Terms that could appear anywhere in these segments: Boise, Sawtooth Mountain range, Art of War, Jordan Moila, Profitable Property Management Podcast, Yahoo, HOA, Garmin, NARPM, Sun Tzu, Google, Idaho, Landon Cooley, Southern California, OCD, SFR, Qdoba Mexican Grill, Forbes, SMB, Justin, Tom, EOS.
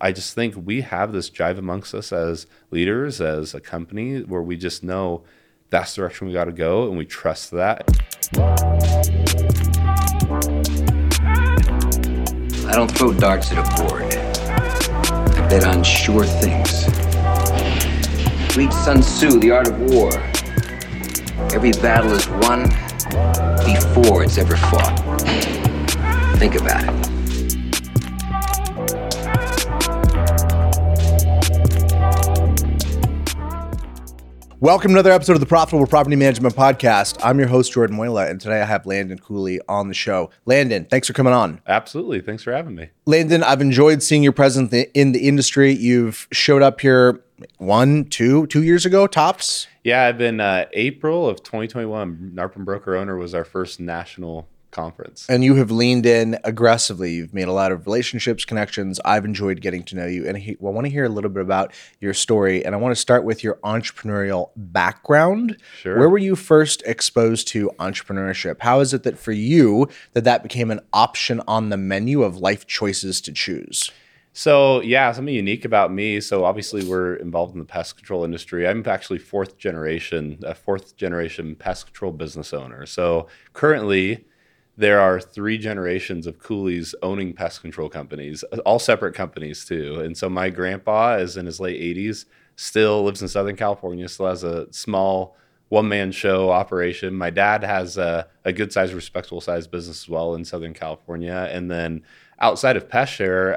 I just think we have this jive amongst us as leaders, as a company, where we just know that's the direction we got to go, and we trust that. I don't throw darts at a board. I bet on sure things. Read Sun Tzu, The Art of War. Every battle is won before it's ever fought. Think about it. Welcome to another episode of the Profitable Property Management Podcast. I'm your host, Jordan Moila, and today I have Landon Cooley on the show. Landon, thanks for coming on. Absolutely. Thanks for having me. Landon, I've enjoyed seeing your presence in the industry. You've showed up here two years ago, tops? Yeah, I've been April of 2021. NARPM Broker Owner was our first national conference. And you have leaned in aggressively. You've made a lot of relationships, connections. I've enjoyed getting to know you. And I want to hear a little bit about your story. And I want to start with your entrepreneurial background. Sure. Where were you first exposed to entrepreneurship? How is it that for you that became an option on the menu of life choices to choose? So yeah, something unique about me. So obviously we're involved in the pest control industry. I'm actually a fourth generation pest control business owner. So currently, there are three generations of Cooleys owning pest control companies, all separate companies too. And so my grandpa is in his late 80s, still lives in Southern California, still has a small one-man show operation. My dad has a good-sized, respectable-sized business as well in Southern California. And then outside of Pest Share,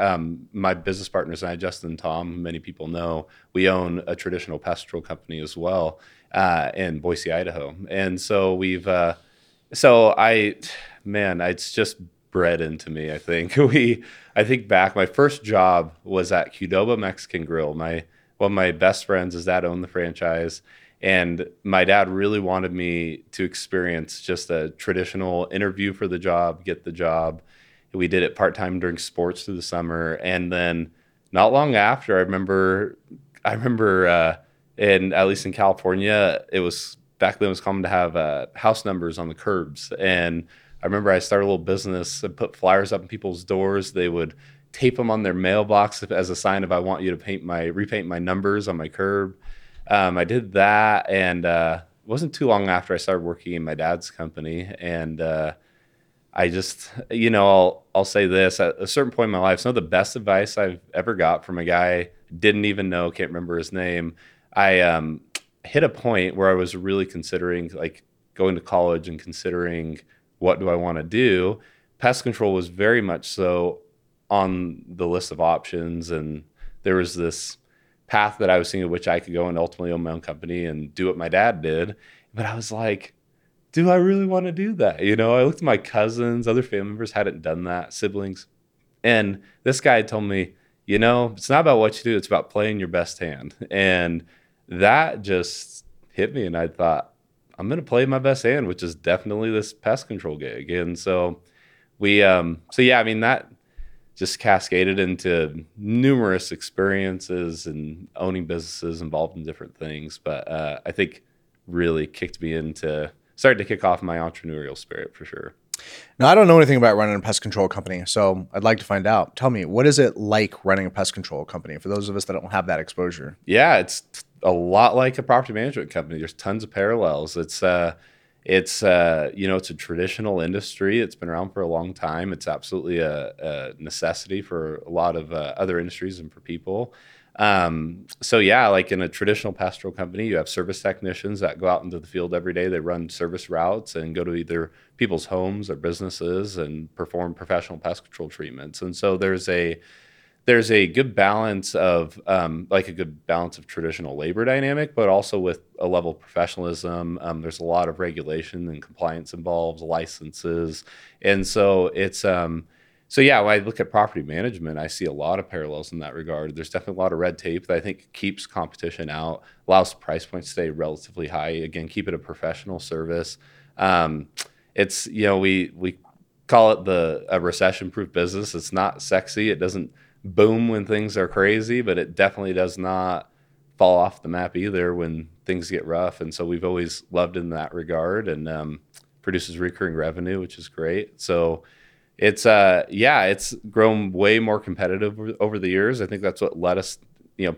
my business partners and I, Justin and Tom, many people know, we own a traditional pest control company as well in Boise, Idaho. And so we've... it's just bred into me, I think. I think back, my first job was at Qdoba Mexican Grill. One of my best friends, his dad owned the franchise. And my dad really wanted me to experience just a traditional interview for the job, get the job. We did it part-time during sports through the summer. And then not long after, I remember, and at least in California, it was... Back then it was common to have house numbers on the curbs. And I remember I started a little business and put flyers up in people's doors. They would tape them on their mailbox as a sign of, I want you to repaint my numbers on my curb. I did that. And it wasn't too long after I started working in my dad's company. And I just, I'll say this, at a certain point in my life, some of the best advice I've ever got from a guy, didn't even know, can't remember his name. I hit a point where I was really considering like going to college and considering what do I want to do. Pest control was very much so on the list of options. And there was this path that I was seeing in which I could go and ultimately own my own company and do what my dad did. But I was like, do I really want to do that? I looked at my cousins, other family members hadn't done that, siblings. And this guy told me, it's not about what you do. It's about playing your best hand. And that just hit me, and I thought, I'm going to play my best hand, which is definitely this pest control gig. And so that just cascaded into numerous experiences and owning businesses involved in different things. But I think really started to kick off my entrepreneurial spirit for sure. Now, I don't know anything about running a pest control company, so I'd like to find out. Tell me, what is it like running a pest control company for those of us that don't have that exposure? Yeah, it's a lot like a property management company. There's tons of parallels. It's a traditional industry. It's been around for a long time. It's absolutely a necessity for a lot of other industries and for people. Like in a traditional pastoral company, you have service technicians that go out into the field every day. They run service routes and go to either people's homes or businesses and perform professional pest control treatments. And so there's a good balance of traditional labor dynamic, but also with a level of professionalism. There's a lot of regulation and compliance involved, licenses. And so it's when I look at property management, I see a lot of parallels in that regard. There's definitely a lot of red tape that I think keeps competition out, allows price points to stay relatively high. Again, keep it a professional service. It's, we call it a recession-proof business. It's not sexy. It doesn't boom when things are crazy, but it definitely does not fall off the map either when things get rough. And so we've always loved in that regard, and produces recurring revenue, which is great. So it's it's grown way more competitive over the years. I think that's what led us,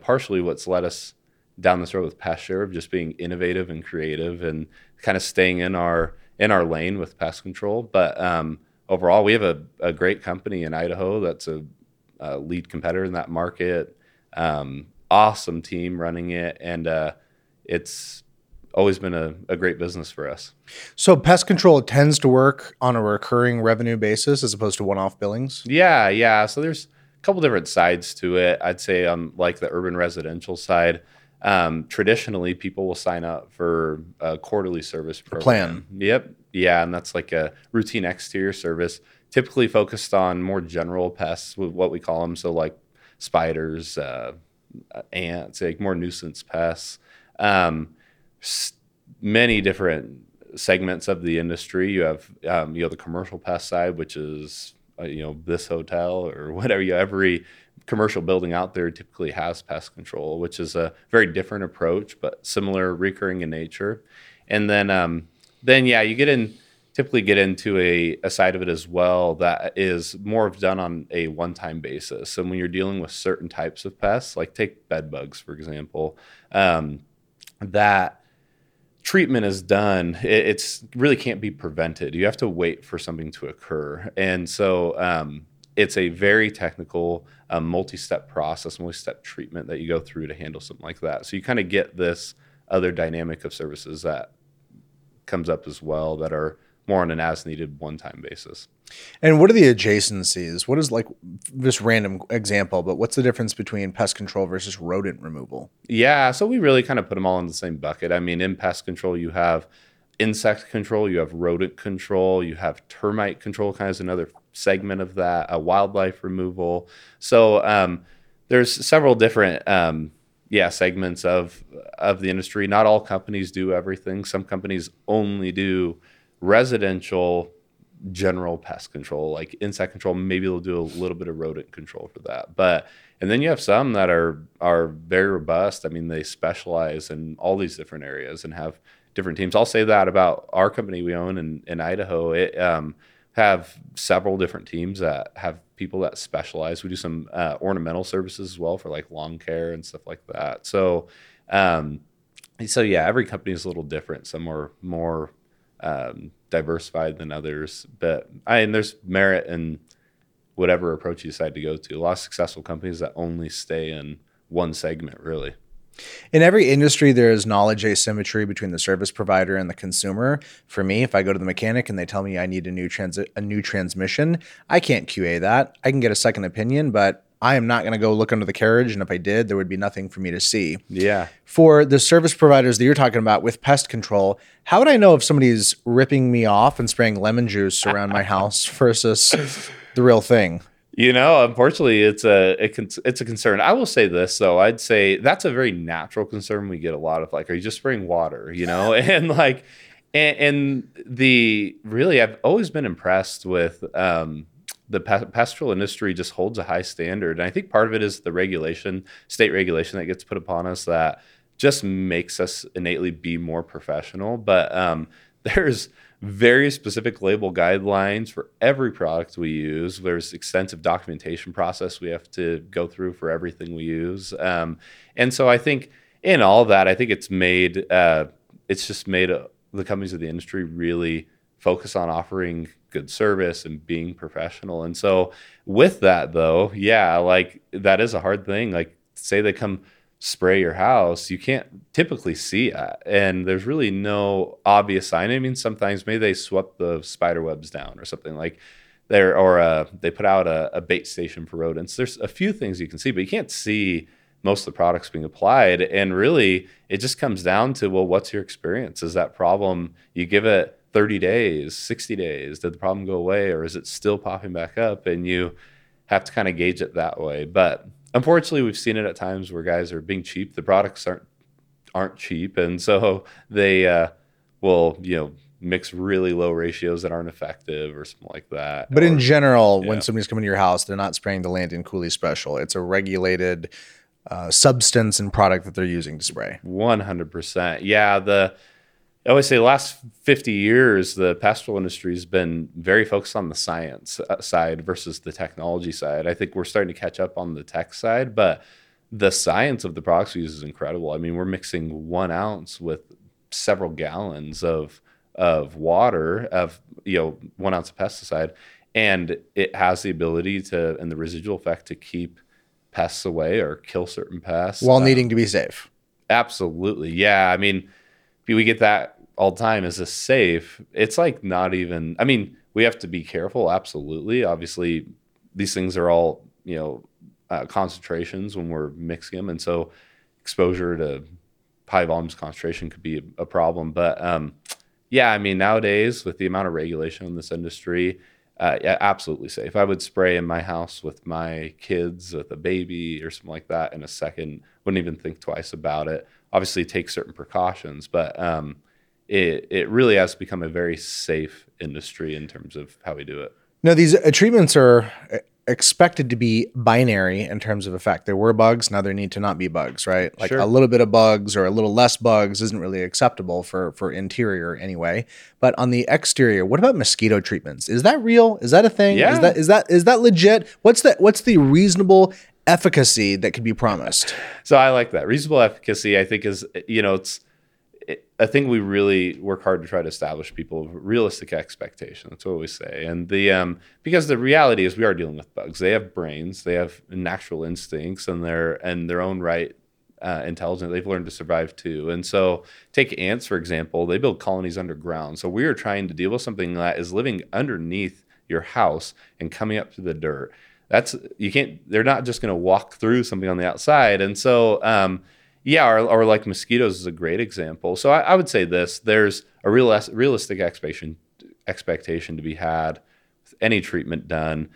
partially what's led us down this road with Pest Share, of just being innovative and creative and kind of staying in our lane with pest control. But overall, we have a great company in Idaho that's a lead competitor in that market. Awesome team running it, and it's always been a great business for us. So pest control tends to work on a recurring revenue basis as opposed to one-off billings? Yeah. So there's a couple different sides to it. I'd say on like the urban residential side, traditionally people will sign up for a quarterly service program. A plan. Yep. Yeah, and that's like a routine exterior service, typically focused on more general pests, with what we call them. So like spiders, ants, like more nuisance pests. Many different segments of the industry. You have the commercial pest side, which is this hotel or whatever. Every commercial building out there typically has pest control, which is a very different approach, but similar, recurring in nature. And then you typically get into a side of it as well that is more of done on a one-time basis. And when you're dealing with certain types of pests, like take bed bugs, for example, that treatment is done. It's really can't be prevented. You have to wait for something to occur. And so it's a very technical multi-step process, multi-step treatment that you go through to handle something like that. So you kind of get this other dynamic of services that comes up as well that are more on an as-needed one-time basis. And what are the adjacencies? What is, like, this random example, but what's the difference between pest control versus rodent removal? Yeah, so we really kind of put them all in the same bucket. I mean, in pest control, you have insect control, you have rodent control, you have termite control, kind of is another segment of that, wildlife removal. So there's several different segments of the industry. Not all companies do everything. Some companies only do residential general pest control, like insect control. Maybe they'll do a little bit of rodent control for that. And then you have some that are very robust. I mean, they specialize in all these different areas and have different teams. I'll say that about our company we own in Idaho. It have several different teams that have people that specialize. We do some ornamental services as well for like lawn care and stuff like that. So, every company is a little different. Some are more diversified than others, but there's merit in whatever approach you decide to go to. A lot of successful companies that only stay in one segment, really. In every industry, there is knowledge asymmetry between the service provider and the consumer. For me, if I go to the mechanic and they tell me I need a new transmission, I can't QA that. I can get a second opinion, but I am not going to go look under the carriage, and if I did, there would be nothing for me to see. Yeah. For the service providers that you're talking about with pest control, how would I know if somebody's ripping me off and spraying lemon juice around my house versus the real thing? Unfortunately, it's a concern. I will say this, though. I'd say that's a very natural concern. We get a lot of like, are you just spraying water? I've always been impressed with the pastoral industry just holds a high standard. And I think part of it is the state regulation that gets put upon us that just makes us innately be more professional. But there's very specific label guidelines for every product we use. There's extensive documentation process we have to go through for everything we use. And so I think in all that, I think it's just made the companies of the industry really focus on offering good service and being professional. And so with that, though, that is a hard thing. Like, say they come spray your house, you can't typically see that, and there's really no obvious sign. I mean, sometimes maybe they swept the spider webs down or something like there, or they put out a bait station for rodents. There's a few things you can see, but you can't see most of the products being applied. And really, it just comes down to, well, what's your experience? Is that problem, you give it 30 days, 60 days, did the problem go away, or is it still popping back up? And you have to kind of gauge it that way. But unfortunately, we've seen it at times where guys are being cheap. The products aren't cheap, and so they will mix really low ratios that aren't effective or something like that. But in general, when somebody's coming to your house, they're not spraying the Landon Cooley Special. It's a regulated substance and product that they're using to spray. 100%. Yeah, the I always say the last 50 years, the pastoral industry has been very focused on the science side versus the technology side. I think we're starting to catch up on the tech side, but the science of the products we use is incredible. I mean, we're mixing 1 ounce with several gallons of water, of, you know, 1 ounce of pesticide, and it has the ability to, and the residual effect, to keep pests away or kill certain pests. While needing to be safe. Absolutely. Yeah. I mean, we get that all the time. Is this safe? It's like not even, I mean, we have to be careful. Absolutely. Obviously, these things are all, you know, concentrations when we're mixing them. And so exposure to high volumes concentration could be a problem. But yeah, I mean, nowadays with the amount of regulation in this industry, yeah, absolutely safe. I would spray in my house with my kids, with a baby or something like that in a second. Wouldn't even think twice about it. Obviously take certain precautions, but it really has become a very safe industry in terms of how we do it. Now, these treatments are expected to be binary in terms of effect. There were bugs, now there need to not be bugs, right? Like, sure, a little bit of bugs or a little less bugs isn't really acceptable for interior anyway. But on the exterior, what about mosquito treatments? Is that real? Is that a thing? Yeah. Is that legit? What's the reasonable efficacy that could be promised? So I like that. Reasonable efficacy, I think, is, you know, I think we really work hard to try to establish people realistic expectations. That's what we say. And the because the reality is we are dealing with bugs. They have brains, they have natural instincts, and they're in their own right intelligent. They've learned to survive too. And so take ants, for example. They build colonies underground. So we are trying to deal with something that is living underneath your house and coming up to the dirt. That's, you can't, they're not just going to walk through something on the outside. And so, yeah, or like mosquitoes is a great example. So I would say this, there's a realistic expectation to be had with any treatment done.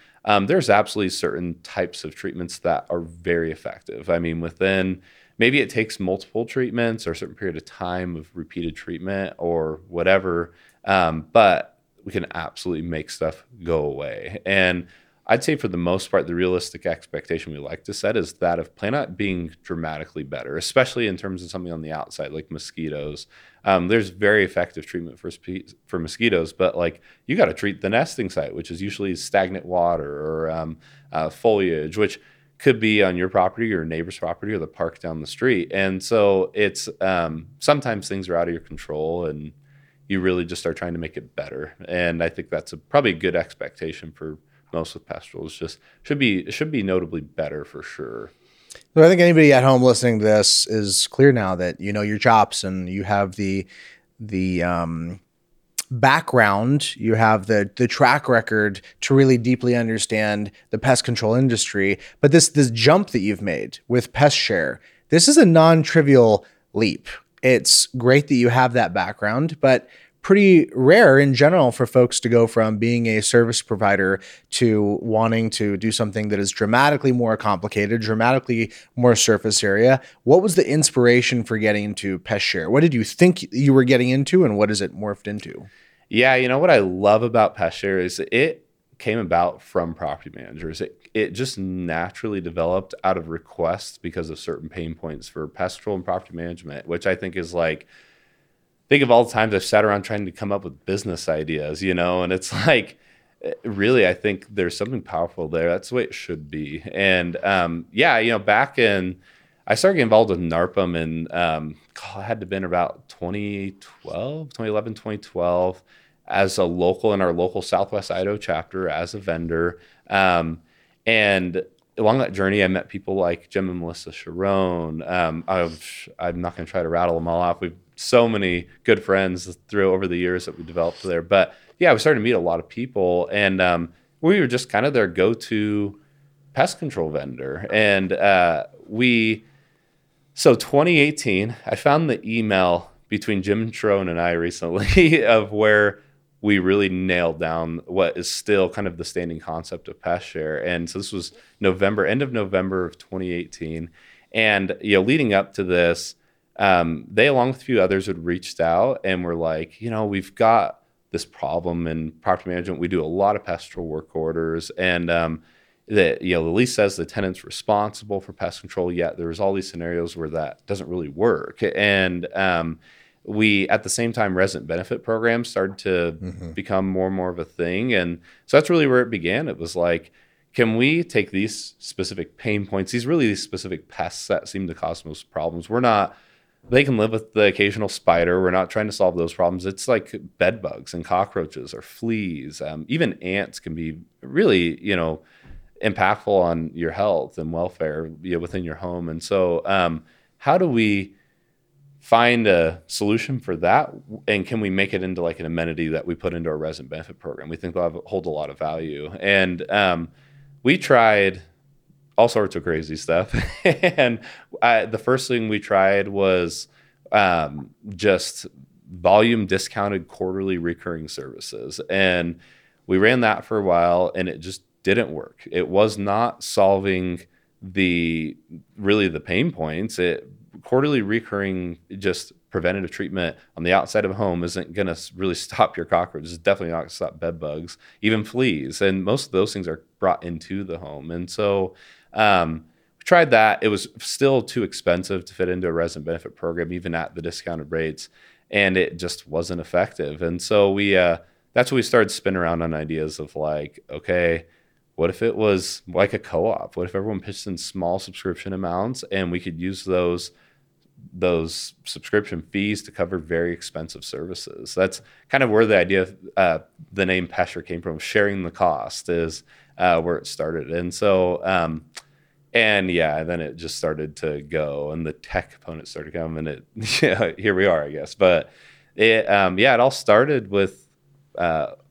There's absolutely certain types of treatments that are very effective. I mean, within, maybe it takes multiple treatments or a certain period of time of repeated treatment or whatever, but we can absolutely make stuff go away. And I'd say for the most part, the realistic expectation we like to set is that of plant not being dramatically better, especially in terms of something on the outside, like mosquitoes. There's very effective treatment for mosquitoes, but like, you got to treat the nesting site, which is usually stagnant water or foliage, which could be on your property, your neighbor's property, or the park down the street. And so it's sometimes things are out of your control, and you really just are trying to make it better. And I think that's probably a good expectation for most with pastorals. Just should be notably better for sure. So I think anybody at home listening to this is clear now that you know your chops and you have the background, you have the track record to really deeply understand the pest control industry. But this jump that you've made with Pest Share, this is a non-trivial leap. It's great that you have that background, but pretty rare in general for folks to go from being a service provider to wanting to do something that is dramatically more complicated, dramatically more surface area. What was the inspiration for getting into Pest Share? What did you think you were getting into, and what has it morphed into? Yeah, you know what I love about Pest Share is it came about from property managers. It just naturally developed out of requests because of certain pain points for pest control and property management, which I think is like, think of all the times I've sat around trying to come up with business ideas, you know, and it's like, really, I think there's something powerful there. That's the way it should be. And yeah, you know, back in, I started getting involved with NARPM in, I had to have been about 2012, as a local in our local Southwest Idaho chapter as a vendor. And along that journey, I met people like Jim and Melissa Sharon. I'm not going to try to rattle them all off. We've so many good friends through over the years that we developed there. But yeah, we started to meet a lot of people, and we were just kind of their go-to pest control vendor. And so 2018, I found the email between Jim Trone and I recently of where we really nailed down what is still kind of the standing concept of Pest Share. And so this was end of November of 2018. And, you know, leading up to this, they, along with a few others, had reached out and were like, you know, we've got this problem in property management. We do a lot of pastoral work orders, and the lease says the tenant's responsible for pest control, yet there's all these scenarios where that doesn't really work. And we, at the same time, resident benefit programs started to become more and more of a thing. And so that's really where it began. It was like, can we take these specific pain points, these specific pests that seem to cause most problems? We're not, they can live with the occasional spider. We're not trying to solve those problems. It's like bed bugs and cockroaches or fleas. Even ants can be really, you know, impactful on your health and welfare, you know, within your home. And so how do we find a solution for that, and can we make it into like an amenity that we put into our resident benefit program? We think they'll hold a lot of value. And we tried all sorts of crazy stuff. And the first thing we tried was just volume discounted quarterly recurring services. And we ran that for a while, and it just didn't work. It was not solving the pain points. Quarterly recurring just preventative treatment on the outside of a home isn't going to really stop your cockroaches. It's definitely not going to stop bed bugs, even fleas. And most of those things are brought into the home. And so we tried that. It was still too expensive to fit into a resident benefit program, even at the discounted rates. And it just wasn't effective. And so we that's when we started spinning around on ideas of like, okay, what if it was like a co-op? What if everyone pitched in small subscription amounts and we could use those subscription fees to cover very expensive services? That's kind of where the idea of the name Pest Share came from. Sharing the cost is where it started. And so, then it just started to go, and the tech component started coming, and here we are, I guess. But it all started with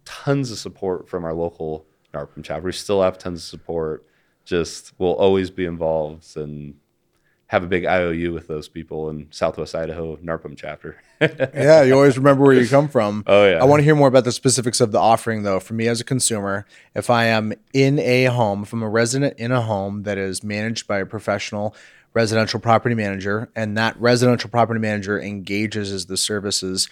tons of support from our local NARPM chapter. We still have tons of support. Just we'll always be involved and have a big IOU with those people in Southwest Idaho NARPM chapter. Yeah, you always remember where you come from. Oh, yeah. I want to hear more about the specifics of the offering, though. For me as a consumer, if I am in a home, if I'm a resident in a home that is managed by a professional residential property manager, and that residential property manager engages as the services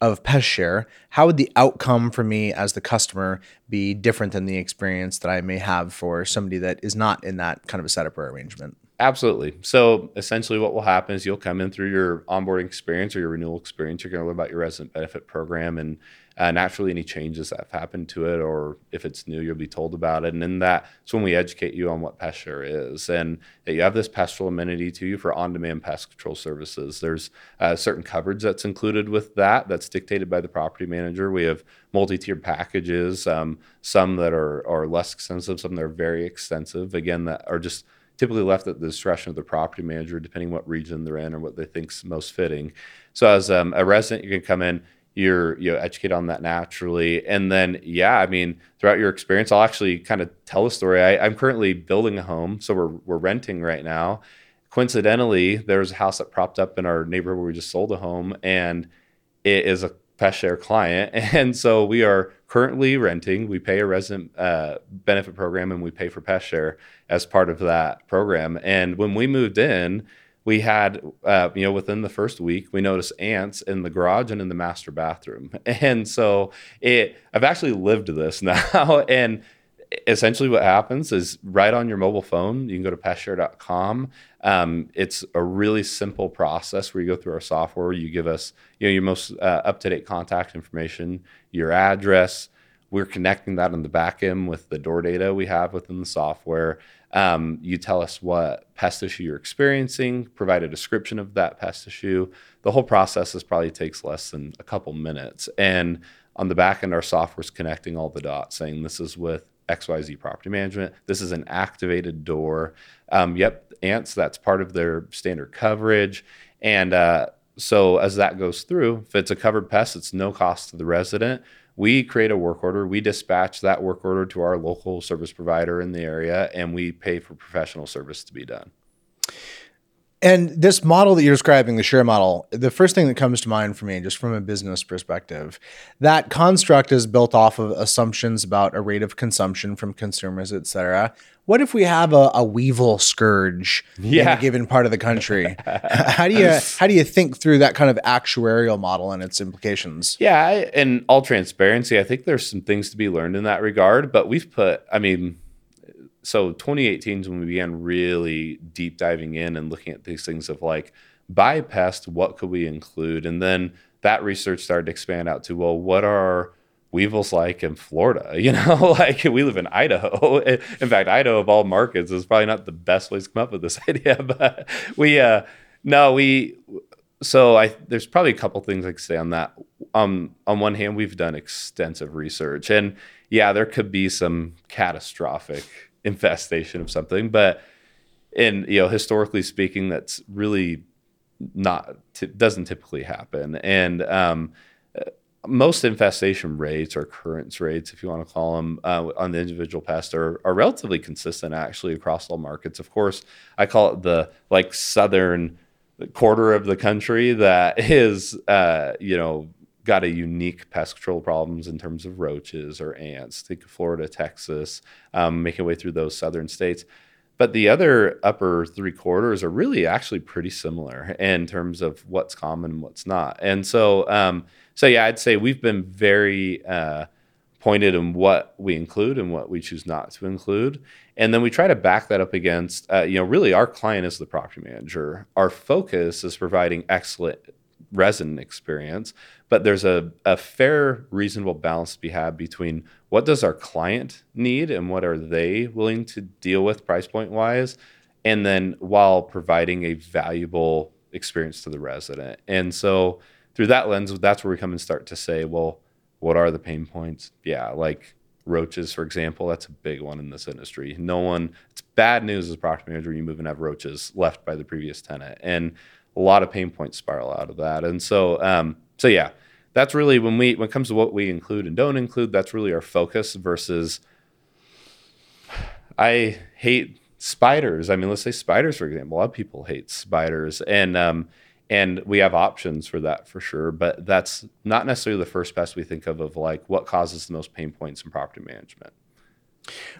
of Pest Share, how would the outcome for me as the customer be different than the experience that I may have for somebody that is not in that kind of a setup or arrangement? Absolutely. So essentially what will happen is you'll come in through your onboarding experience or your renewal experience. You're going to learn about your resident benefit program and naturally any changes that have happened to it, or if it's new, you'll be told about it. And then that's when we educate you on what Pest Share is, and that you have this pastoral amenity to you for on-demand pest control services. There's certain coverage that's included with that that's dictated by the property manager. We have multi-tiered packages, some that are less extensive, some that are very extensive, again, that are just typically left at the discretion of the property manager, depending what region they're in or what they think's most fitting. So as a resident, you can come in, you're educated on that naturally. And then, throughout your experience, I'll actually kind of tell a story. I'm currently building a home, so we're renting right now. Coincidentally, there was a house that propped up in our neighborhood where we just sold a home, and it is a Pest Share client. And so we are currently renting. We pay a resident benefit program, and we pay for Pest Share as part of that program. And when we moved in, we had, within the first week, we noticed ants in the garage and in the master bathroom. And so I've actually lived this now. And essentially what happens is right on your mobile phone, you can go to pestshare.com. It's a really simple process where you go through our software. You give us your most up-to-date contact information, your address. We're connecting that on the back end with the door data we have within the software. You tell us what pest issue you're experiencing, provide a description of that pest issue. The whole process probably takes less than a couple minutes. And on the back end, our software's connecting all the dots, saying this is with XYZ property management. This is an activated door. Ants, that's part of their standard coverage. And so as that goes through, if it's a covered pest, it's no cost to the resident. We create a work order. We dispatch that work order to our local service provider in the area, and we pay for professional service to be done. And this model that you're describing, the share model, the first thing that comes to mind for me, just from a business perspective, that construct is built off of assumptions about a rate of consumption from consumers, et cetera. What if we have a weevil scourge in a given part of the country? How do you think through that kind of actuarial model and its implications? Yeah, in all transparency, I think there's some things to be learned in that regard, but we've put, so 2018 is when we began really deep diving in and looking at these things of like by pest, what could we include? And then that research started to expand out to, well, what are weevils like in Florida? You know, like we live in Idaho. In fact, Idaho of all markets is probably not the best place to come up with this idea, but there's probably a couple things I could say on that. On one hand, we've done extensive research, and yeah, there could be some catastrophic infestation of something, but historically speaking, that's really doesn't typically happen. And most infestation rates or occurrence rates, if you want to call them, on the individual pest are relatively consistent actually across all markets. Of course, I call it the southern quarter of the country that is, got a unique pest control problems in terms of roaches or ants. Think of Florida, Texas, making way through those southern states. But the other upper three quarters are really actually pretty similar in terms of what's common and what's not. And so, I'd say we've been very pointed in what we include and what we choose not to include. And then we try to back that up against, really our client is the property manager. Our focus is providing excellent resident experience, but there's a fair, reasonable balance to be had between what does our client need and what are they willing to deal with price point wise, and then while providing a valuable experience to the resident. And so through that lens, that's where we come and start to say, well, what are the pain points? Yeah, like roaches, for example, that's a big one in this industry. It's bad news as a property manager when you move and have roaches left by the previous tenant. And a lot of pain points spiral out of that. And so, that's really when it comes to what we include and don't include, that's really our focus versus I hate spiders. I mean, let's say spiders, for example, a lot of people hate spiders, and we have options for that for sure, but that's not necessarily the first pest we think of like what causes the most pain points in property management.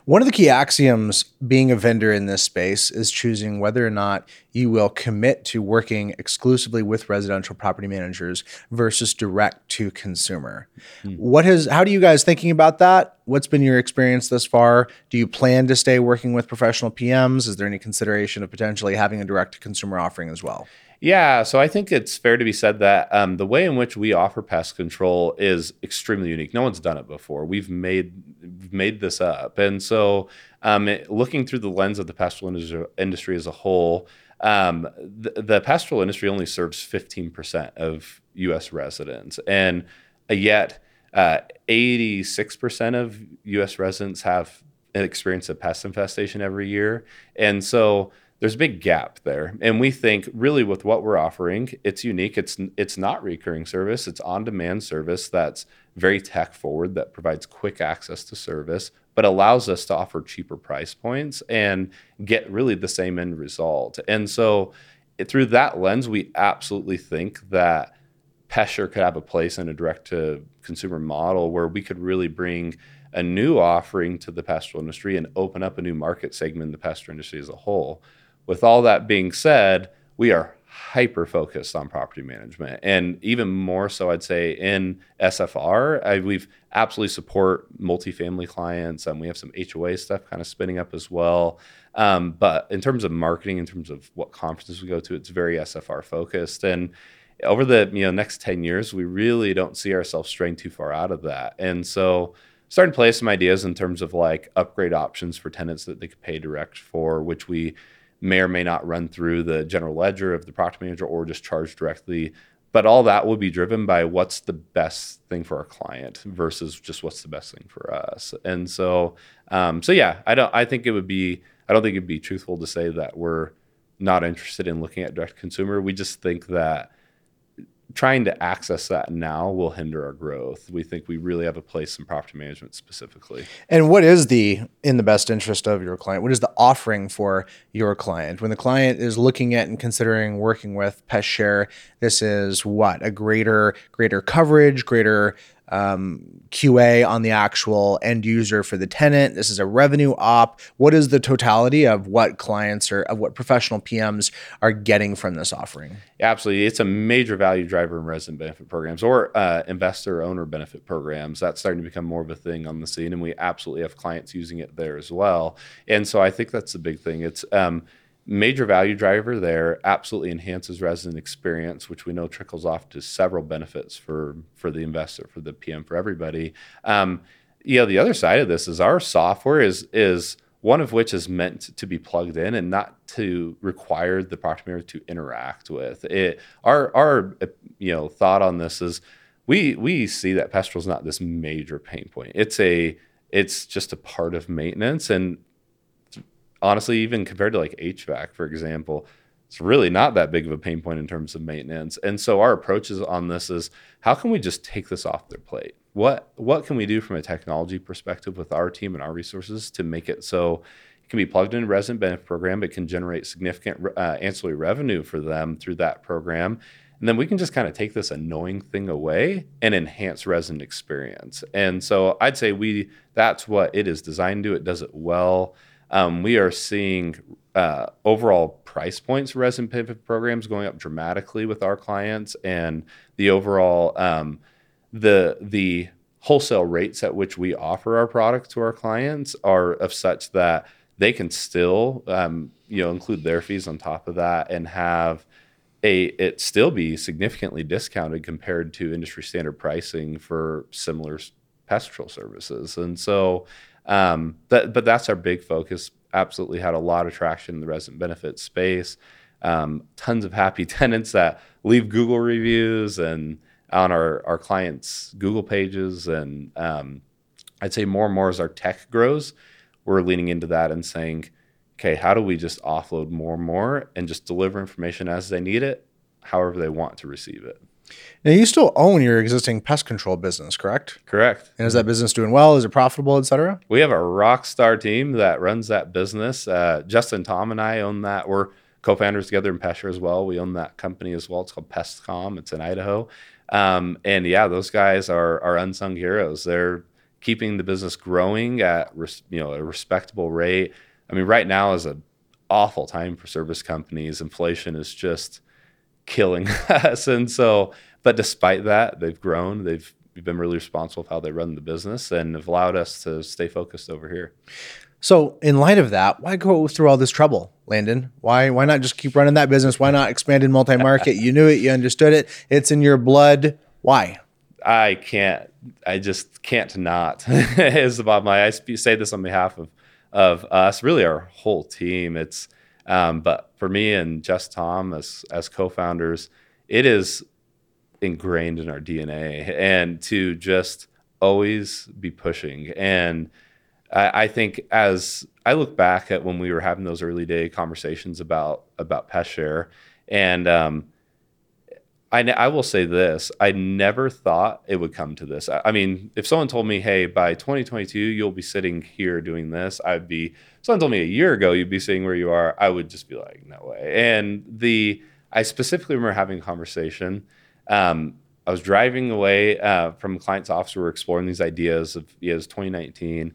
One of the key axioms being a vendor in this space is choosing whether or not you will commit to working exclusively with residential property managers versus direct to consumer. Mm-hmm. How do you guys thinking about that? What's been your experience thus far? Do you plan to stay working with professional PMs? Is there any consideration of potentially having a direct to consumer offering as well? Yeah, so I think it's fair to be said that the way in which we offer pest control is extremely unique. No one's done it before. We've made this up. And so looking through the lens of the pastoral industry as a whole, the pastoral industry only serves 15% of U.S. residents. And yet 86% of U.S. residents have an experience of pest infestation every year. And so there's a big gap there. And we think really with what we're offering, it's unique. It's not recurring service. It's on-demand service that's very tech forward, that provides quick access to service, but allows us to offer cheaper price points and get really the same end result. And so through that lens, we absolutely think that Pest Share could have a place in a direct-to-consumer model where we could really bring a new offering to the pastoral industry and open up a new market segment in the pastoral industry as a whole. With all that being said, we are hyper-focused on property management. And even more so, I'd say, in SFR, we've absolutely support multifamily clients. We have some HOA stuff kind of spinning up as well. But in terms of marketing, in terms of what conferences we go to, it's very SFR-focused. And over the next 10 years, we really don't see ourselves straying too far out of that. And so starting to play some ideas in terms of upgrade options for tenants that they could pay direct for, which we may or may not run through the general ledger of the property manager or just charge directly. But all that will be driven by what's the best thing for our client versus just what's the best thing for us. And so, I don't think it'd be truthful to say that we're not interested in looking at direct consumer. We just think that trying to access that now will hinder our growth. We think we really have a place in property management specifically. And what is in the best interest of your client? What is the offering for your client? When the client is looking at and considering working with Pest Share, this is what? A greater coverage, greater QA on the actual end user for the tenant. This is a revenue op. What is the totality of what clients or of what professional PMs are getting from this offering? Absolutely. It's a major value driver in resident benefit programs or investor owner benefit programs. That's starting to become more of a thing on the scene, and we absolutely have clients using it there as well. And so I think that's the big thing. It's Major value driver there, absolutely enhances resident experience, which we know trickles off to several benefits for the investor, for the PM, for everybody. The other side of this is our software is one of which is meant to be plugged in and not to require the property manager to interact with it. Our thought on this is we see that pest control is not this major pain point. It's just a part of maintenance. And honestly, even compared to like HVAC, for example, it's really not that big of a pain point in terms of maintenance. And so our approaches on this is, how can we just take this off their plate? What can we do from a technology perspective with our team and our resources to make it so it can be plugged into a resident benefit program, it can generate significant ancillary revenue for them through that program. And then we can just kind of take this annoying thing away and enhance resident experience. And so I'd say that's what it is designed to do. It does it well. We are seeing overall price points for resident benefit programs going up dramatically with our clients, and the overall the wholesale rates at which we offer our product to our clients are of such that they can still include their fees on top of that and have it still be significantly discounted compared to industry standard pricing for similar pest control services. And so. But that's our big focus. Absolutely had a lot of traction in the resident benefits space. Tons of happy tenants that leave Google reviews and on our clients' Google pages. And I'd say more and more as our tech grows, we're leaning into that and saying, okay, how do we just offload more and more and just deliver information as they need it, however they want to receive it. Now, you still own your existing pest control business, correct? Correct. And is that business doing well? Is it profitable, et cetera? We have a rock star team that runs that business. Justin, Tom, and I own that. We're co-founders together in Pest Share as well. We own that company as well. It's called PestCom. It's in Idaho. Those guys are unsung heroes. They're keeping the business growing at a respectable rate. I mean, right now is an awful time for service companies. Inflation is just killing us, and so, but despite that, they've grown. They've been really responsible with how they run the business and have allowed us to stay focused over here. So, in light of that, why go through all this trouble, Landon? Why not just keep running that business? Why not expand in multi-market? You knew it, you understood it. It's in your blood. Why? I just can't not. Is the bottom line. I say this on behalf of us, really our whole team. It's. But for me and just Tom as co-founders, it is ingrained in our DNA and to just always be pushing. And I think as I look back at when we were having those early day conversations about Pest Share, and I will say this, I never thought it would come to this. I mean, if someone told me, hey, by 2022, you'll be sitting here doing this, someone told me a year ago, you'd be sitting where you are, I would just be like, no way. And I specifically remember having a conversation. I was driving away from a client's office. We were exploring these ideas of, it was 2019. And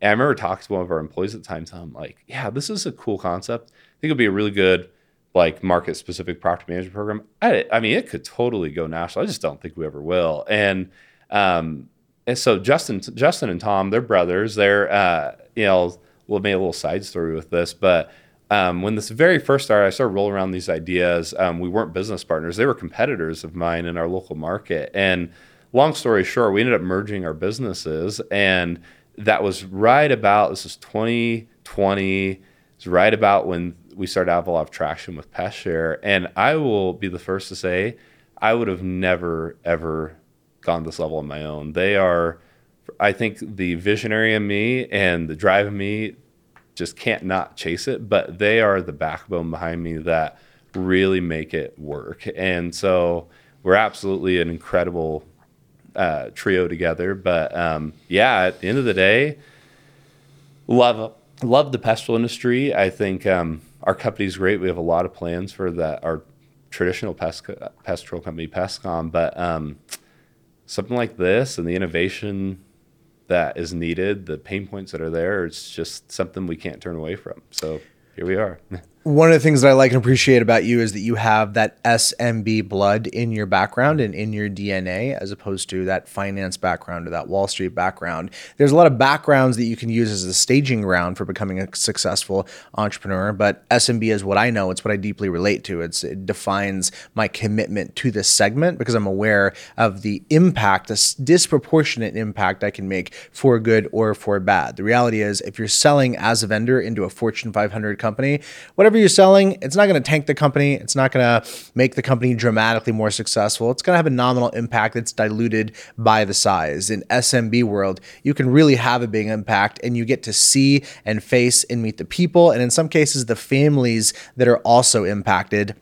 I remember talking to one of our employees at the time, Tom, like, yeah, this is a cool concept. I think it'd be a really good like market specific property management program. I mean, it could totally go national. I just don't think we ever will. And so Justin and Tom, they're brothers. They're, we'll make a little side story with this, but when this very first started, I started rolling around these ideas. We weren't business partners. They were competitors of mine in our local market. And long story short, we ended up merging our businesses. And that was right about, this was 2020. It's right about when we started to have a lot of traction with Pest Share. And I will be the first to say, I would have never, ever gone this level on my own. They are, I think, the visionary in me and the drive in me just can't not chase it, but they are the backbone behind me that really make it work. And so we're absolutely an incredible trio together. But at the end of the day, love the pest control industry. I think our company's great. We have a lot of plans for that, our traditional pest control company, PestCom, but something like this and the innovation that is needed, the pain points that are there, it's just something we can't turn away from. So here we are. One of the things that I like and appreciate about you is that you have that SMB blood in your background and in your DNA, as opposed to that finance background or that Wall Street background. There's a lot of backgrounds that you can use as a staging ground for becoming a successful entrepreneur, but SMB is what I know. It's what I deeply relate to. It defines my commitment to this segment because I'm aware of the impact, the disproportionate impact I can make for good or for bad. The reality is, if you're selling as a vendor into a Fortune 500 company, whatever you're selling, it's not going to tank the company. It's not going to make the company dramatically more successful. It's going to have a nominal impact that's diluted by the size. In SMB world, you can really have a big impact, and you get to see and face and meet the people, and in some cases, the families that are also impacted.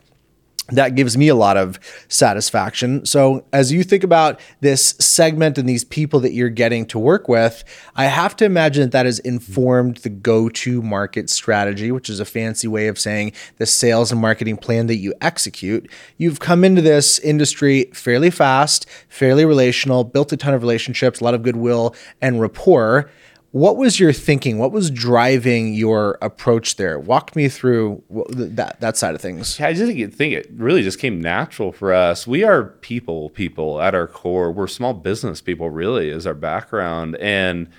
That gives me a lot of satisfaction. So as you think about this segment and these people that you're getting to work with, I have to imagine that has informed the go-to market strategy, which is a fancy way of saying the sales and marketing plan that you execute. You've come into this industry fairly fast, fairly relational, built a ton of relationships, a lot of goodwill and rapport. What was your thinking? What was driving your approach there? Walk me through that side of things. I just think it really just came natural for us. We are people at our core. We're small business people, really, is our background. And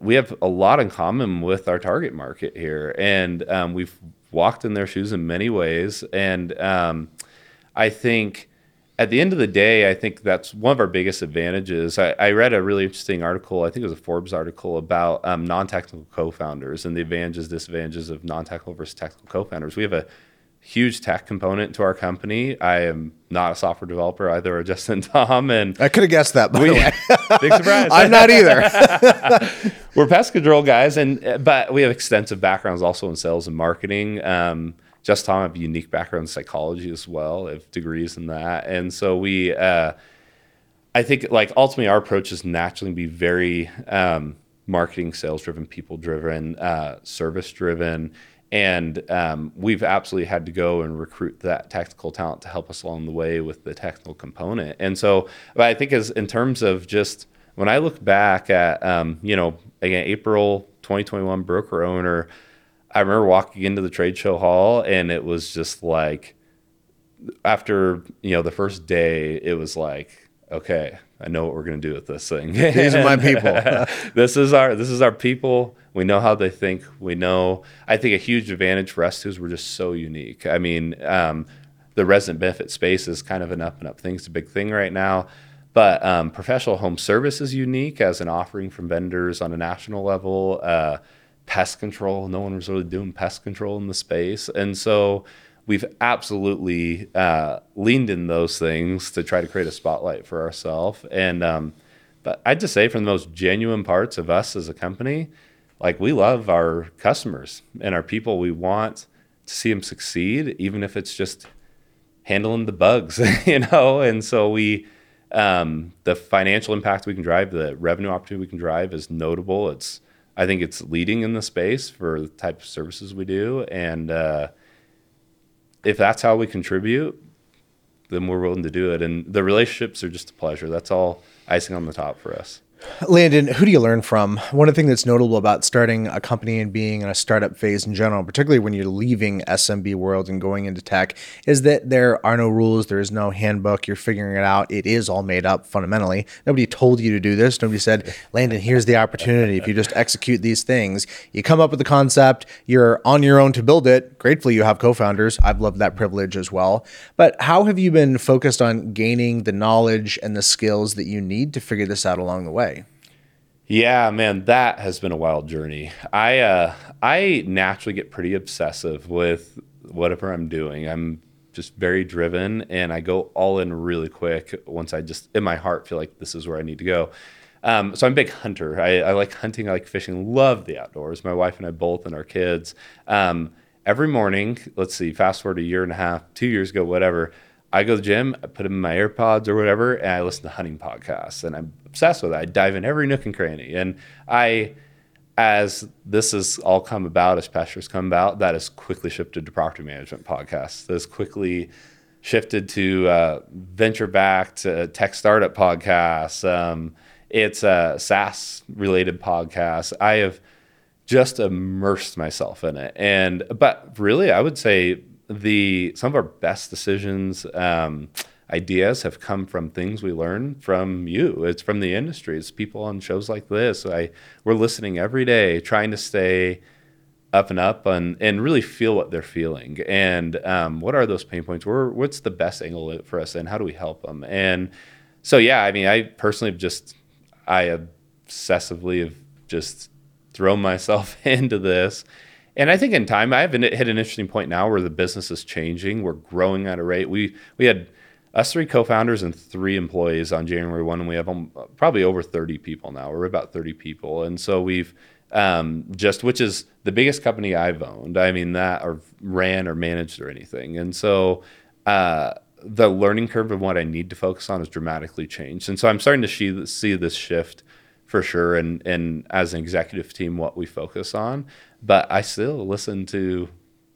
we have a lot in common with our target market here. And we've walked in their shoes in many ways. And I think at the end of the day, I think that's one of our biggest advantages. I read a really interesting article, I think it was a Forbes article, about non-technical co-founders and the advantages, disadvantages of non-technical versus technical co-founders. We have a huge tech component to our company. I am not a software developer either, Justin, Tom, and I could have guessed that, by the way. Big surprise. I'm not either. We're pest control guys, but we have extensive backgrounds also in sales and marketing. Justin, Tom have a unique background in psychology as well, have degrees in that. And so we, I think, like, ultimately our approach is naturally be very marketing, sales-driven, people-driven, service-driven. And we've absolutely had to go and recruit that tactical talent to help us along the way with the technical component. And so, but I think as in terms of just when I look back at, again, April 2021 broker owner, I remember walking into the trade show hall, and it was just like, after, the first day, it was like, okay, I know what we're going to do with this thing. These are my people. This is our people. We know how they think. We know, I think a huge advantage for us too is we're just so unique. I mean, the resident benefit space is kind of an up and up thing. It's a big thing right now, but professional home service is unique as an offering from vendors on a national level. Pest control, no one was really doing pest control in the space. And so we've absolutely leaned in those things to try to create a spotlight for ourselves. And but I'd just say, from the most genuine parts of us as a company, like, we love our customers and our people. We want to see them succeed, even if it's just handling the bugs, and so we the financial impact we can drive, the revenue opportunity we can drive is notable. I think it's leading in the space for the type of services we do. And if that's how we contribute, then we're willing to do it. And the relationships are just a pleasure. That's all icing on the top for us. Landon, who do you learn from? One of the things that's notable about starting a company and being in a startup phase in general, particularly when you're leaving SMB world and going into tech, is that there are no rules. There is no handbook. You're figuring it out. It is all made up fundamentally. Nobody told you to do this. Nobody said, Landon, here's the opportunity. If you just execute these things, you come up with the concept, you're on your own to build it. Gratefully, you have co-founders. I've loved that privilege as well. But how have you been focused on gaining the knowledge and the skills that you need to figure this out along the way? Yeah, man, that has been a wild journey. I naturally get pretty obsessive with whatever I'm doing. I'm just very driven, and I go all in really quick once I just, in my heart, feel like this is where I need to go. So I'm a big hunter. I like hunting. I like fishing. Love the outdoors. My wife and I both, and our kids. Every morning, let's see, fast forward a year and a half, 2 years ago, whatever, I go to the gym, I put them in my AirPods or whatever, and I listen to hunting podcasts, and I'm obsessed with it. I dive in every nook and cranny. And as this has all come about, as Pest Share's come about, that has quickly shifted to property management podcasts. That has quickly shifted to venture-backed tech startup podcasts. It's SaaS-related podcasts. I have just immersed myself in it. And but really, I would say some of our best decisions, ideas have come from things we learn from you. It's from the industry. It's people on shows like this. We're listening every day, trying to stay up and up and really feel what they're feeling. And what are those pain points? What's the best angle for us, and how do we help them? And so, yeah, I mean, I personally I obsessively have just thrown myself into this. And I think in time, I've hit an interesting point now where the business is changing. We're growing at a rate. We had us three co-founders and three employees on January 1, and we have probably over 30 people now. We're about 30 people. And so we've which is the biggest company I've owned. I mean, that or ran or managed or anything. And so the learning curve of what I need to focus on has dramatically changed. And so I'm starting to see this shift for sure. And as an executive team, what we focus on. But I still listen to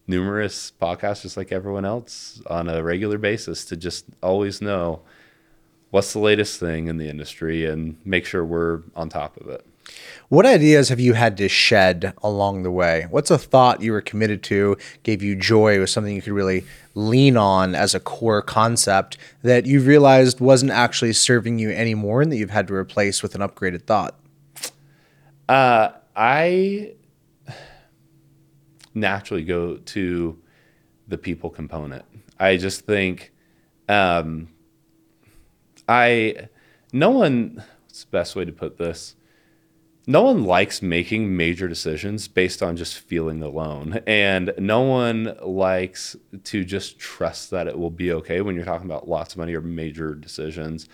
numerous podcasts just like everyone else on a regular basis to just always know what's the latest thing in the industry and make sure we're on top of it. What ideas have you had to shed along the way? What's a thought you were committed to, gave you joy, was something you could really lean on as a core concept that you realized wasn't actually serving you anymore and that you've had to replace with an upgraded thought? I naturally go to the people component. I just think what's the best way to put this? No one likes making major decisions based on just feeling alone. And no one likes to just trust that it will be okay when you're talking about lots of money or major decisions.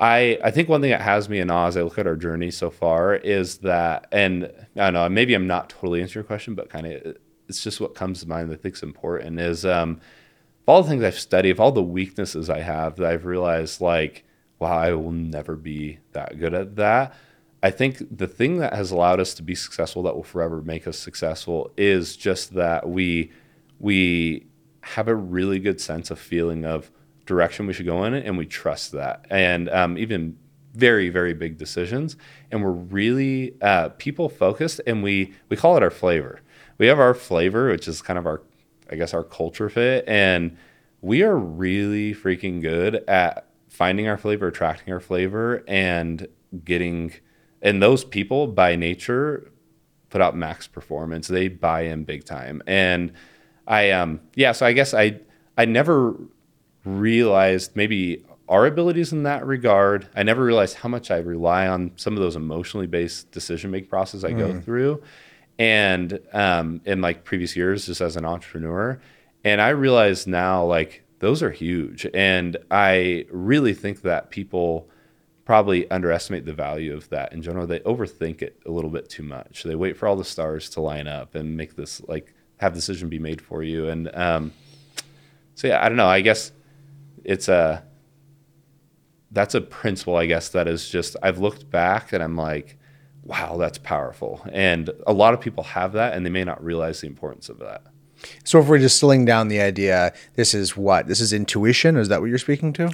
I think one thing that has me in awe as I look at our journey so far is that, and I don't know, maybe I'm not totally answering your question, but kind of it's just what comes to mind that I think is important is of all the things I've studied, of all the weaknesses I have that I've realized like, wow, I will never be that good at that. I think the thing that has allowed us to be successful, that will forever make us successful, is just that we have a really good sense of feeling of direction we should go in it, and we trust that. And even very, very big decisions, and we're really people focused, and we call it our flavor. We have our flavor, which is kind of our culture fit, and we are really freaking good at finding our flavor, attracting our flavor, and getting. And those people by nature put out max performance. They buy in big time. And so I guess I never realized maybe our abilities in that regard. I never realized how much I rely on some of those emotionally based decision-making processes I go through. And in like previous years, just as an entrepreneur. And I realize now like those are huge. And I really think that people probably underestimate the value of that in general. They overthink it a little bit too much. They wait for all the stars to line up and make this like have the decision be made for you. And so yeah, I don't know. I guess it's that's a principle, I guess, that is just I've looked back and I'm like, wow, that's powerful. And a lot of people have that and they may not realize the importance of that. So if we're distilling down the idea, this is what? This is intuition? Is that what you're speaking to?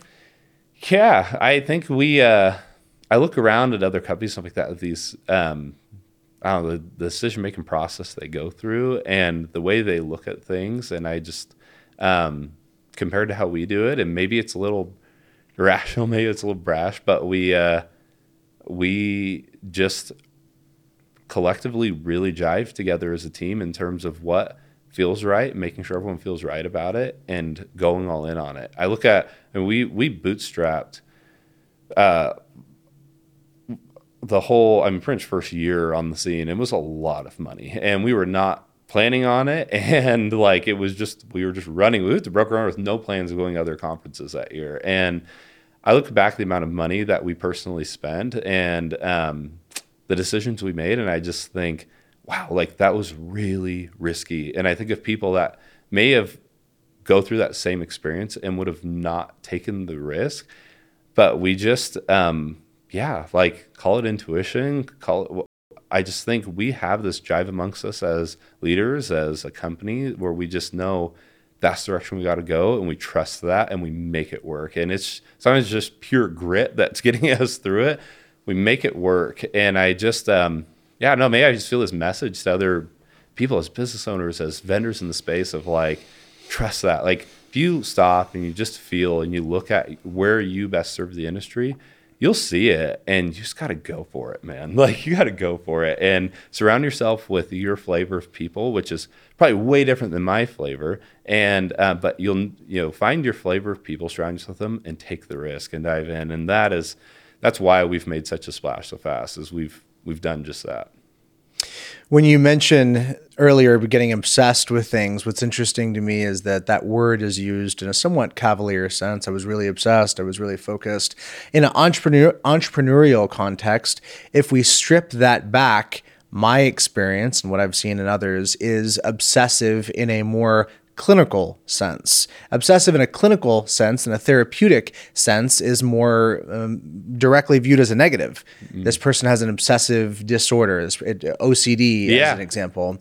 Yeah, I think I look around at other companies, something like that, these, the decision-making process they go through and the way they look at things. And I just, compared to how we do it, and maybe it's a little irrational, maybe it's a little brash, but we just collectively really jive together as a team in terms of what feels right, making sure everyone feels right about it and going all in on it. I look at, and we bootstrapped the whole, French first year on the scene. It was a lot of money and we were not planning on it. And like, it was just, we were just running. We broke around with no plans of going to other conferences that year. And I look back at the amount of money that we personally spent and the decisions we made. And I just think, wow, like that was really risky. And I think of people that may have go through that same experience and would have not taken the risk, but we just, call it intuition, I just think we have this jive amongst us as leaders, as a company, where we just know that's the direction we got to go. And we trust that and we make it work. And it's sometimes just pure grit that's getting us through it. We make it work. And I just, yeah, no, maybe I just feel this message to other people as business owners, as vendors in the space of like, trust that. Like if you stop and you just feel and you look at where you best serve the industry, you'll see it, and you just got to go for it, man. Like you got to go for it and surround yourself with your flavor of people, which is probably way different than my flavor. And, but you'll, you know, find your flavor of people, surround yourself with them and take the risk and dive in. And that is, that's why we've made such a splash so fast is we've done just that. When you mentioned earlier getting obsessed with things, what's interesting to me is that that word is used in a somewhat cavalier sense. I was really obsessed. I was really focused. In an entrepreneurial context, if we strip that back, my experience and what I've seen in others is obsessive in a more clinical sense. Obsessive in a clinical sense and a therapeutic sense is more directly viewed as a negative. Mm. This person has an obsessive disorder, OCD as an example.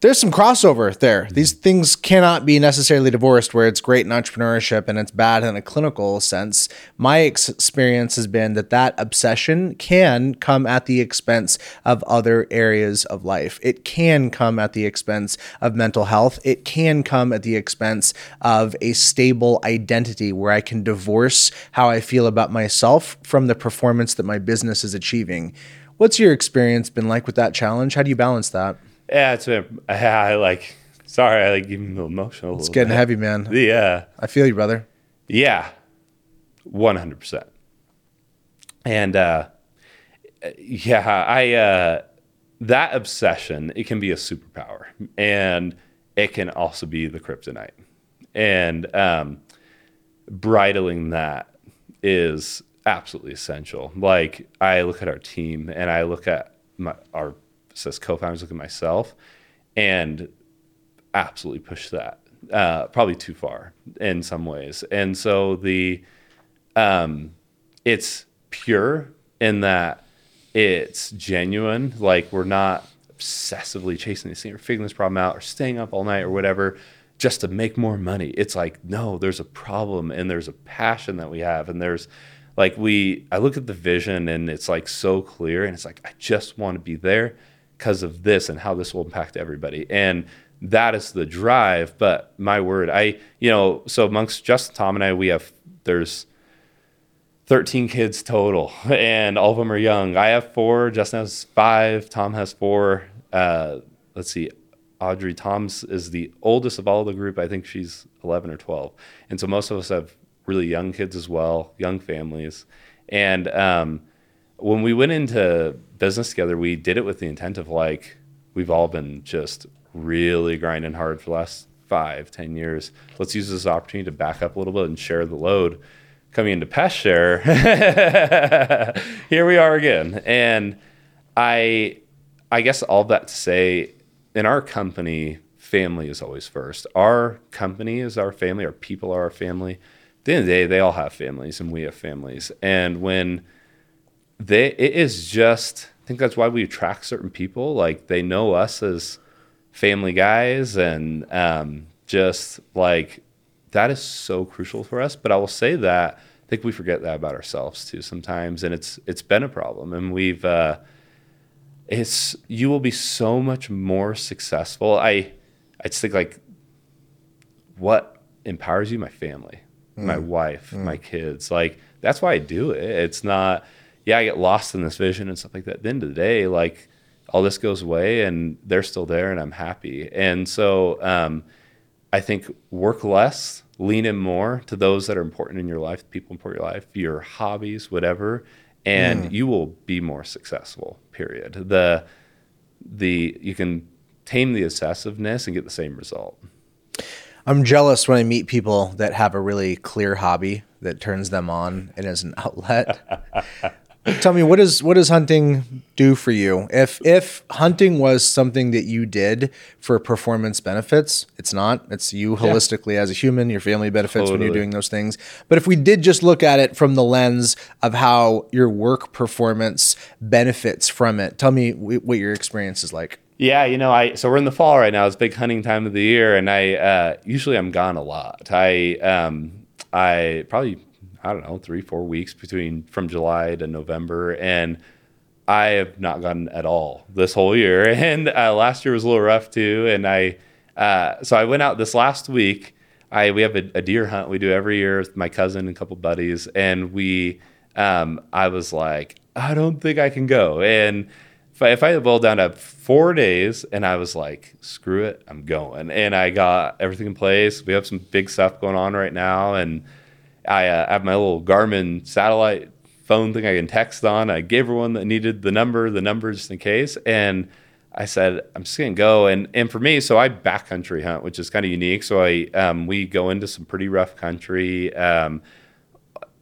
There's some crossover there. These things cannot be necessarily divorced where it's great in entrepreneurship and it's bad in a clinical sense. My experience has been that that obsession can come at the expense of other areas of life. It can come at the expense of mental health. It can come at the expense of a stable identity where I can divorce how I feel about myself from the performance that my business is achieving. What's your experience been like with that challenge? How do you balance that? Yeah, it's been, sorry, I like getting emotional. It's getting heavy, man. Yeah. I feel you, brother. Yeah, 100%. And that obsession, it can be a superpower and it can also be the kryptonite. And bridling that is absolutely essential. Like I look at our team and I look at our says co-founders, look at myself and absolutely push that probably too far in some ways. And so the it's pure in that it's genuine. Like we're not obsessively chasing this thing or figuring this problem out or staying up all night or whatever just to make more money. It's like, no, there's a problem and there's a passion that we have and there's like I look at the vision and it's like so clear and it's like I just want to be there because of this and how this will impact everybody. And that is the drive. But my word, so amongst Justin, Tom and I, there's 13 kids total and all of them are young. I have 4, Justin has 5, Tom has 4. Let's see, Audrey, Tom's is the oldest of all the group. I think she's 11 or 12. And so most of us have really young kids as well, young families. And when we went into business together, we did it with the intent of like, we've all been just really grinding hard for the last 5-10 years. Let's use this opportunity to back up a little bit and share the load. Coming into Pest Share, here we are again. And I guess all that to say, in our company, family is always first. Our company is our family, our people are our family. At the end of the day, they all have families and we have families. And when I think that's why we attract certain people. Like they know us as family guys and just like, that is so crucial for us. But I will say that I think we forget that about ourselves too sometimes. And it's been a problem. And you will be so much more successful. I just think like, what empowers you? My family. My wife, my kids, like that's why I do it. It's not, I get lost in this vision and stuff like that. At the end of the day, like all this goes away and they're still there and I'm happy. And so I think work less, lean in more to those that are important in your life, people important in your life, your hobbies, whatever, and you will be more successful, period. You can tame the obsessiveness and get the same result. I'm jealous when I meet people that have a really clear hobby that turns them on and is an outlet. Tell me, what does hunting do for you? If hunting was something that you did for performance benefits, it's not. It's you holistically as a human, your family benefits when you're doing those things. But if we did just look at it from the lens of how your work performance benefits from it, tell me what your experience is like. Yeah, so we're in the fall right now. It's big hunting time of the year, and usually I'm gone a lot. I probably 3-4 weeks from July to November, and I have not gotten at all this whole year. And last year was a little rough too. And I went out this last week. We have a deer hunt we do every year with my cousin and a couple buddies. And we, I was like, I don't think I can go. And if I boiled down to 4 days, and I was like, screw it, I'm going. And I got everything in place. We have some big stuff going on right now. And I have my little Garmin satellite phone thing I can text on. I gave her one that needed the number just in case. And I said, I'm just going to go. And for me, so I backcountry hunt, which is kind of unique. So we go into some pretty rough country,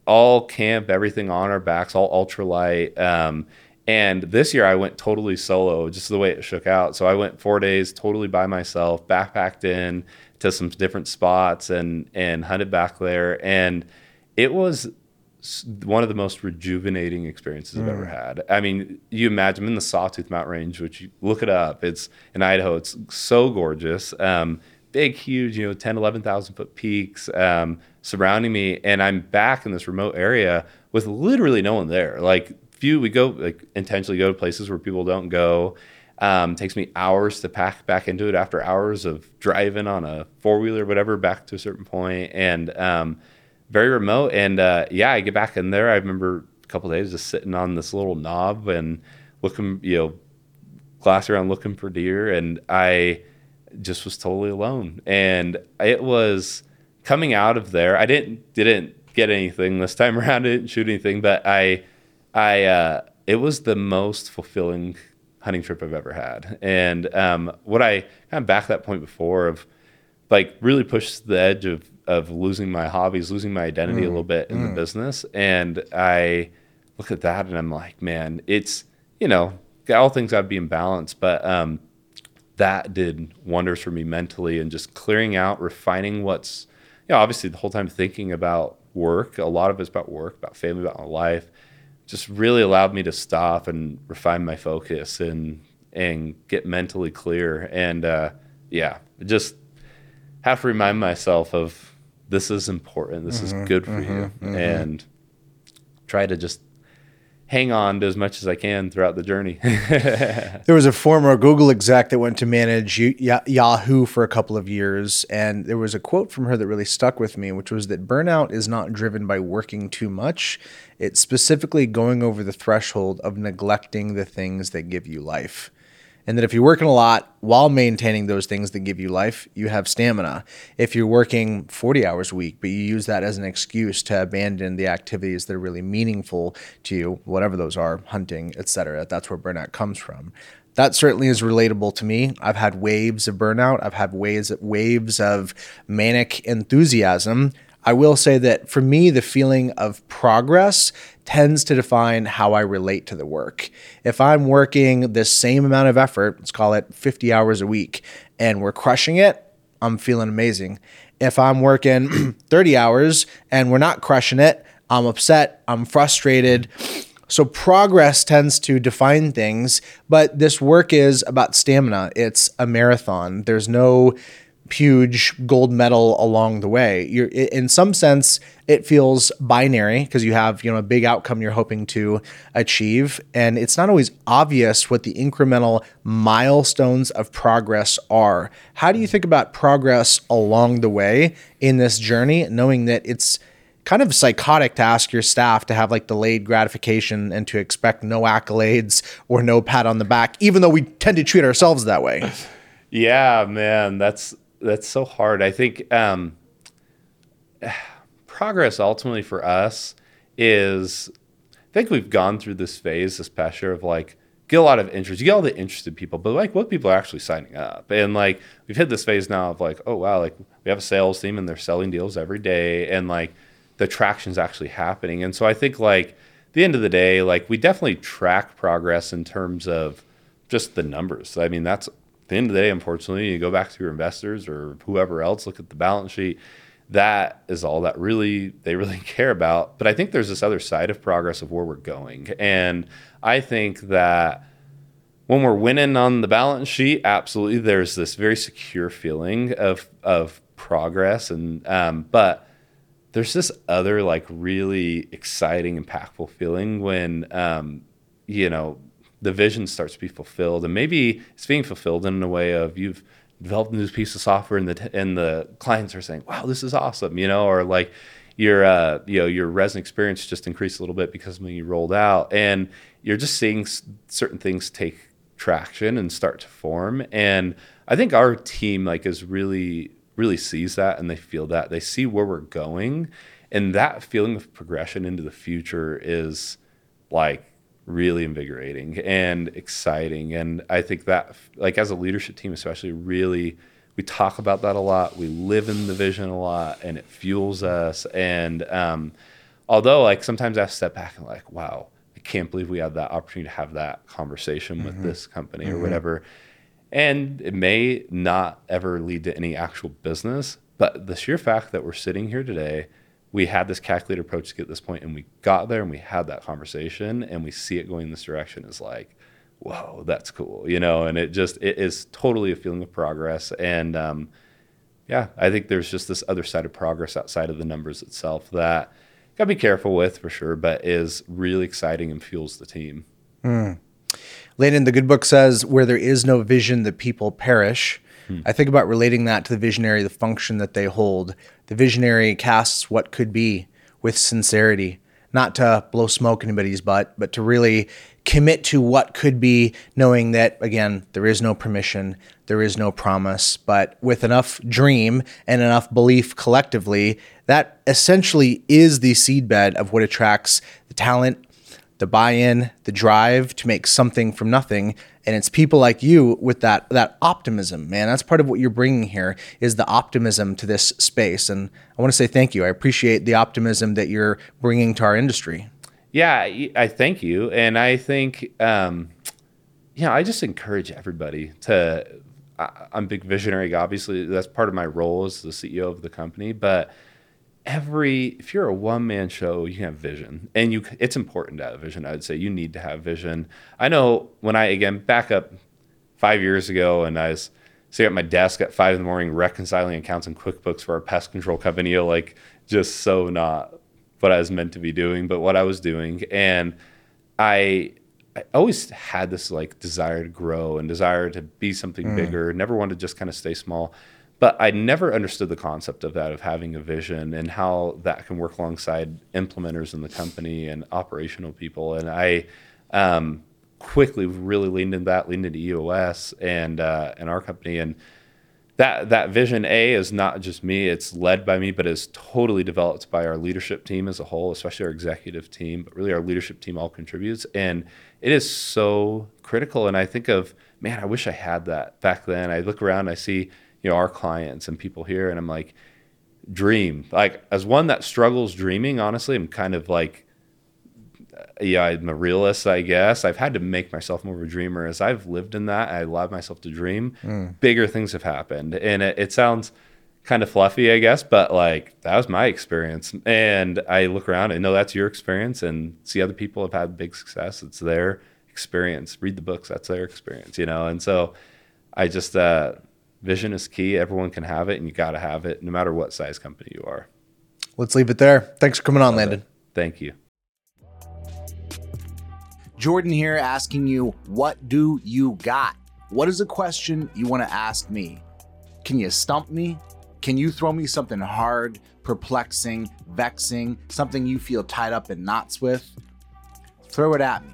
all camp, everything on our backs, all ultralight. And this year I went totally solo, just the way it shook out. So I went 4 days totally by myself, backpacked in to some different spots and hunted back there. And it was one of the most rejuvenating experiences I've ever had. I mean, you imagine I'm in the Sawtooth Mountain range, which you look it up. It's in Idaho. It's so gorgeous. Big, huge, 10, 11,000 foot peaks surrounding me. And I'm back in this remote area with literally no one there. We go intentionally go to places where people don't go. Takes me hours to pack back into it after hours of driving on a four-wheeler, whatever, back to a certain point. And, very remote. And I get back in there. I remember a couple of days just sitting on this little knob and looking, glass around looking for deer. And I just was totally alone. And it was coming out of there. I didn't get anything this time around. I didn't shoot anything, but I it was the most fulfilling hunting trip I've ever had. And what I kind of back that point before of really pushed the edge of losing my hobbies, losing my identity a little bit in the business. And I look at that and I'm like, man, it's, all things got to be in balance. But that did wonders for me mentally and just clearing out, refining what's, obviously the whole time thinking about work. A lot of it's about work, about family, about my life. Just really allowed me to stop and refine my focus and get mentally clear. And just have to remind myself of this is important. This is good for you. And try to just hang on to as much as I can throughout the journey. There was a former Google exec that went to manage Yahoo for a couple of years. And there was a quote from her that really stuck with me, which was that burnout is not driven by working too much. It's specifically going over the threshold of neglecting the things that give you life. And that if you're working a lot while maintaining those things that give you life, you have stamina. If you're working 40 hours a week, but you use that as an excuse to abandon the activities that are really meaningful to you, whatever those are, hunting, et cetera, that's where burnout comes from. That certainly is relatable to me. I've had waves of burnout. I've had waves of manic enthusiasm. I will say that for me, the feeling of progress tends to define how I relate to the work. If I'm working the same amount of effort, let's call it 50 hours a week, and we're crushing it, I'm feeling amazing. If I'm working 30 hours and we're not crushing it, I'm upset, I'm frustrated. So progress tends to define things, but this work is about stamina. It's a marathon. There's no huge gold medal along the way. You're, in some sense, it feels binary because you have, a big outcome you're hoping to achieve. And it's not always obvious what the incremental milestones of progress are. How do you think about progress along the way in this journey, knowing that it's kind of psychotic to ask your staff to have delayed gratification and to expect no accolades or no pat on the back, even though we tend to treat ourselves that way? Yeah, man, that's so hard. I think progress ultimately for us is, I think we've gone through this phase, this past year of get a lot of interest. You get all the interested people, but what people are actually signing up. And we've hit this phase now of oh wow, we have a sales team and they're selling deals every day and the traction's actually happening. And so I think at the end of the day, we definitely track progress in terms of just the numbers. I mean, that's the end of the day, unfortunately, you go back to your investors or whoever else, look at the balance sheet. That is all that they really care about. But I think there's this other side of progress of where we're going. And I think that when we're winning on the balance sheet, absolutely, there's this very secure feeling of progress. And but there's this other really exciting, impactful feeling when the vision starts to be fulfilled, and maybe it's being fulfilled in a way of you've developed a new piece of software, and the clients are saying, "Wow, this is awesome," you know, or like your resin experience just increased a little bit because when you rolled out, and you're just seeing certain things take traction and start to form. And I think our team is really sees that, and they feel that, they see where we're going, and that feeling of progression into the future is really invigorating and exciting. And I think that as a leadership team, especially, really, we talk about that a lot. We live in the vision a lot, and it fuels us. And although sometimes I step back and wow, I can't believe we had that opportunity to have that conversation mm-hmm. with this company mm-hmm. or whatever. And it may not ever lead to any actual business, but the sheer fact that we're sitting here today, we had this calculated approach to get to this point, and we got there, and we had that conversation, and we see it going in this direction is whoa, that's cool, you know? And it is totally a feeling of progress. And I think there's just this other side of progress outside of the numbers itself that gotta be careful with for sure, but is really exciting and fuels the team. Mm. Landon, the good book says, where there is no vision, the people perish. Hmm. I think about relating that to the visionary, the function that they hold. The visionary casts what could be with sincerity, not to blow smoke in anybody's butt, but to really commit to what could be, knowing that, again, there is no permission, there is no promise, but with enough dream and enough belief collectively, that essentially is the seedbed of what attracts the talent, the buy-in, the drive to make something from nothing. And it's people like you with that optimism, man. That's part of what you're bringing here, is the optimism to this space. And I want to say thank you. I appreciate the optimism that you're bringing to our industry. Yeah, I thank you. And I think, I just encourage everybody to, I'm big visionary, obviously. That's part of my role as the CEO of the company. But if you're a one-man show, you can have vision, and it's important to have vision. I would say you need to have vision. I know when back up 5 years ago, and I was sitting at my desk at 5 a.m. reconciling accounts in QuickBooks for our pest control company, just so not what I was meant to be doing, but what I was doing. And I always had this desire to grow and desire to be something bigger. Never wanted to just kind of stay small. But I never understood the concept of that, of having a vision and how that can work alongside implementers in the company and operational people. And I quickly really leaned into EOS and our company. And that vision, is not just me. It's led by me, but is totally developed by our leadership team as a whole, especially our executive team. But really, our leadership team all contributes. And it is so critical. And I think of, man, I wish I had that back then. I look around, and I see our clients and people here, and I'm dream. As one that struggles dreaming, honestly, I'm kind of I'm a realist, I guess. I've had to make myself more of a dreamer. As I've lived in that, I allowed myself to dream. Bigger things have happened. And it sounds kind of fluffy, I guess, but that was my experience. And I look around and know that's your experience, and see other people have had big success. It's their experience. Read the books. That's their experience, And so I just, vision is key. Everyone can have it, and you got to have it no matter what size company you are. Let's leave it there. Thanks for coming on, Landon. Thank you. Jordan here, asking you, what do you got? What is a question you want to ask me? Can you stump me? Can you throw me something hard, perplexing, vexing, something you feel tied up in knots with? Throw it at me.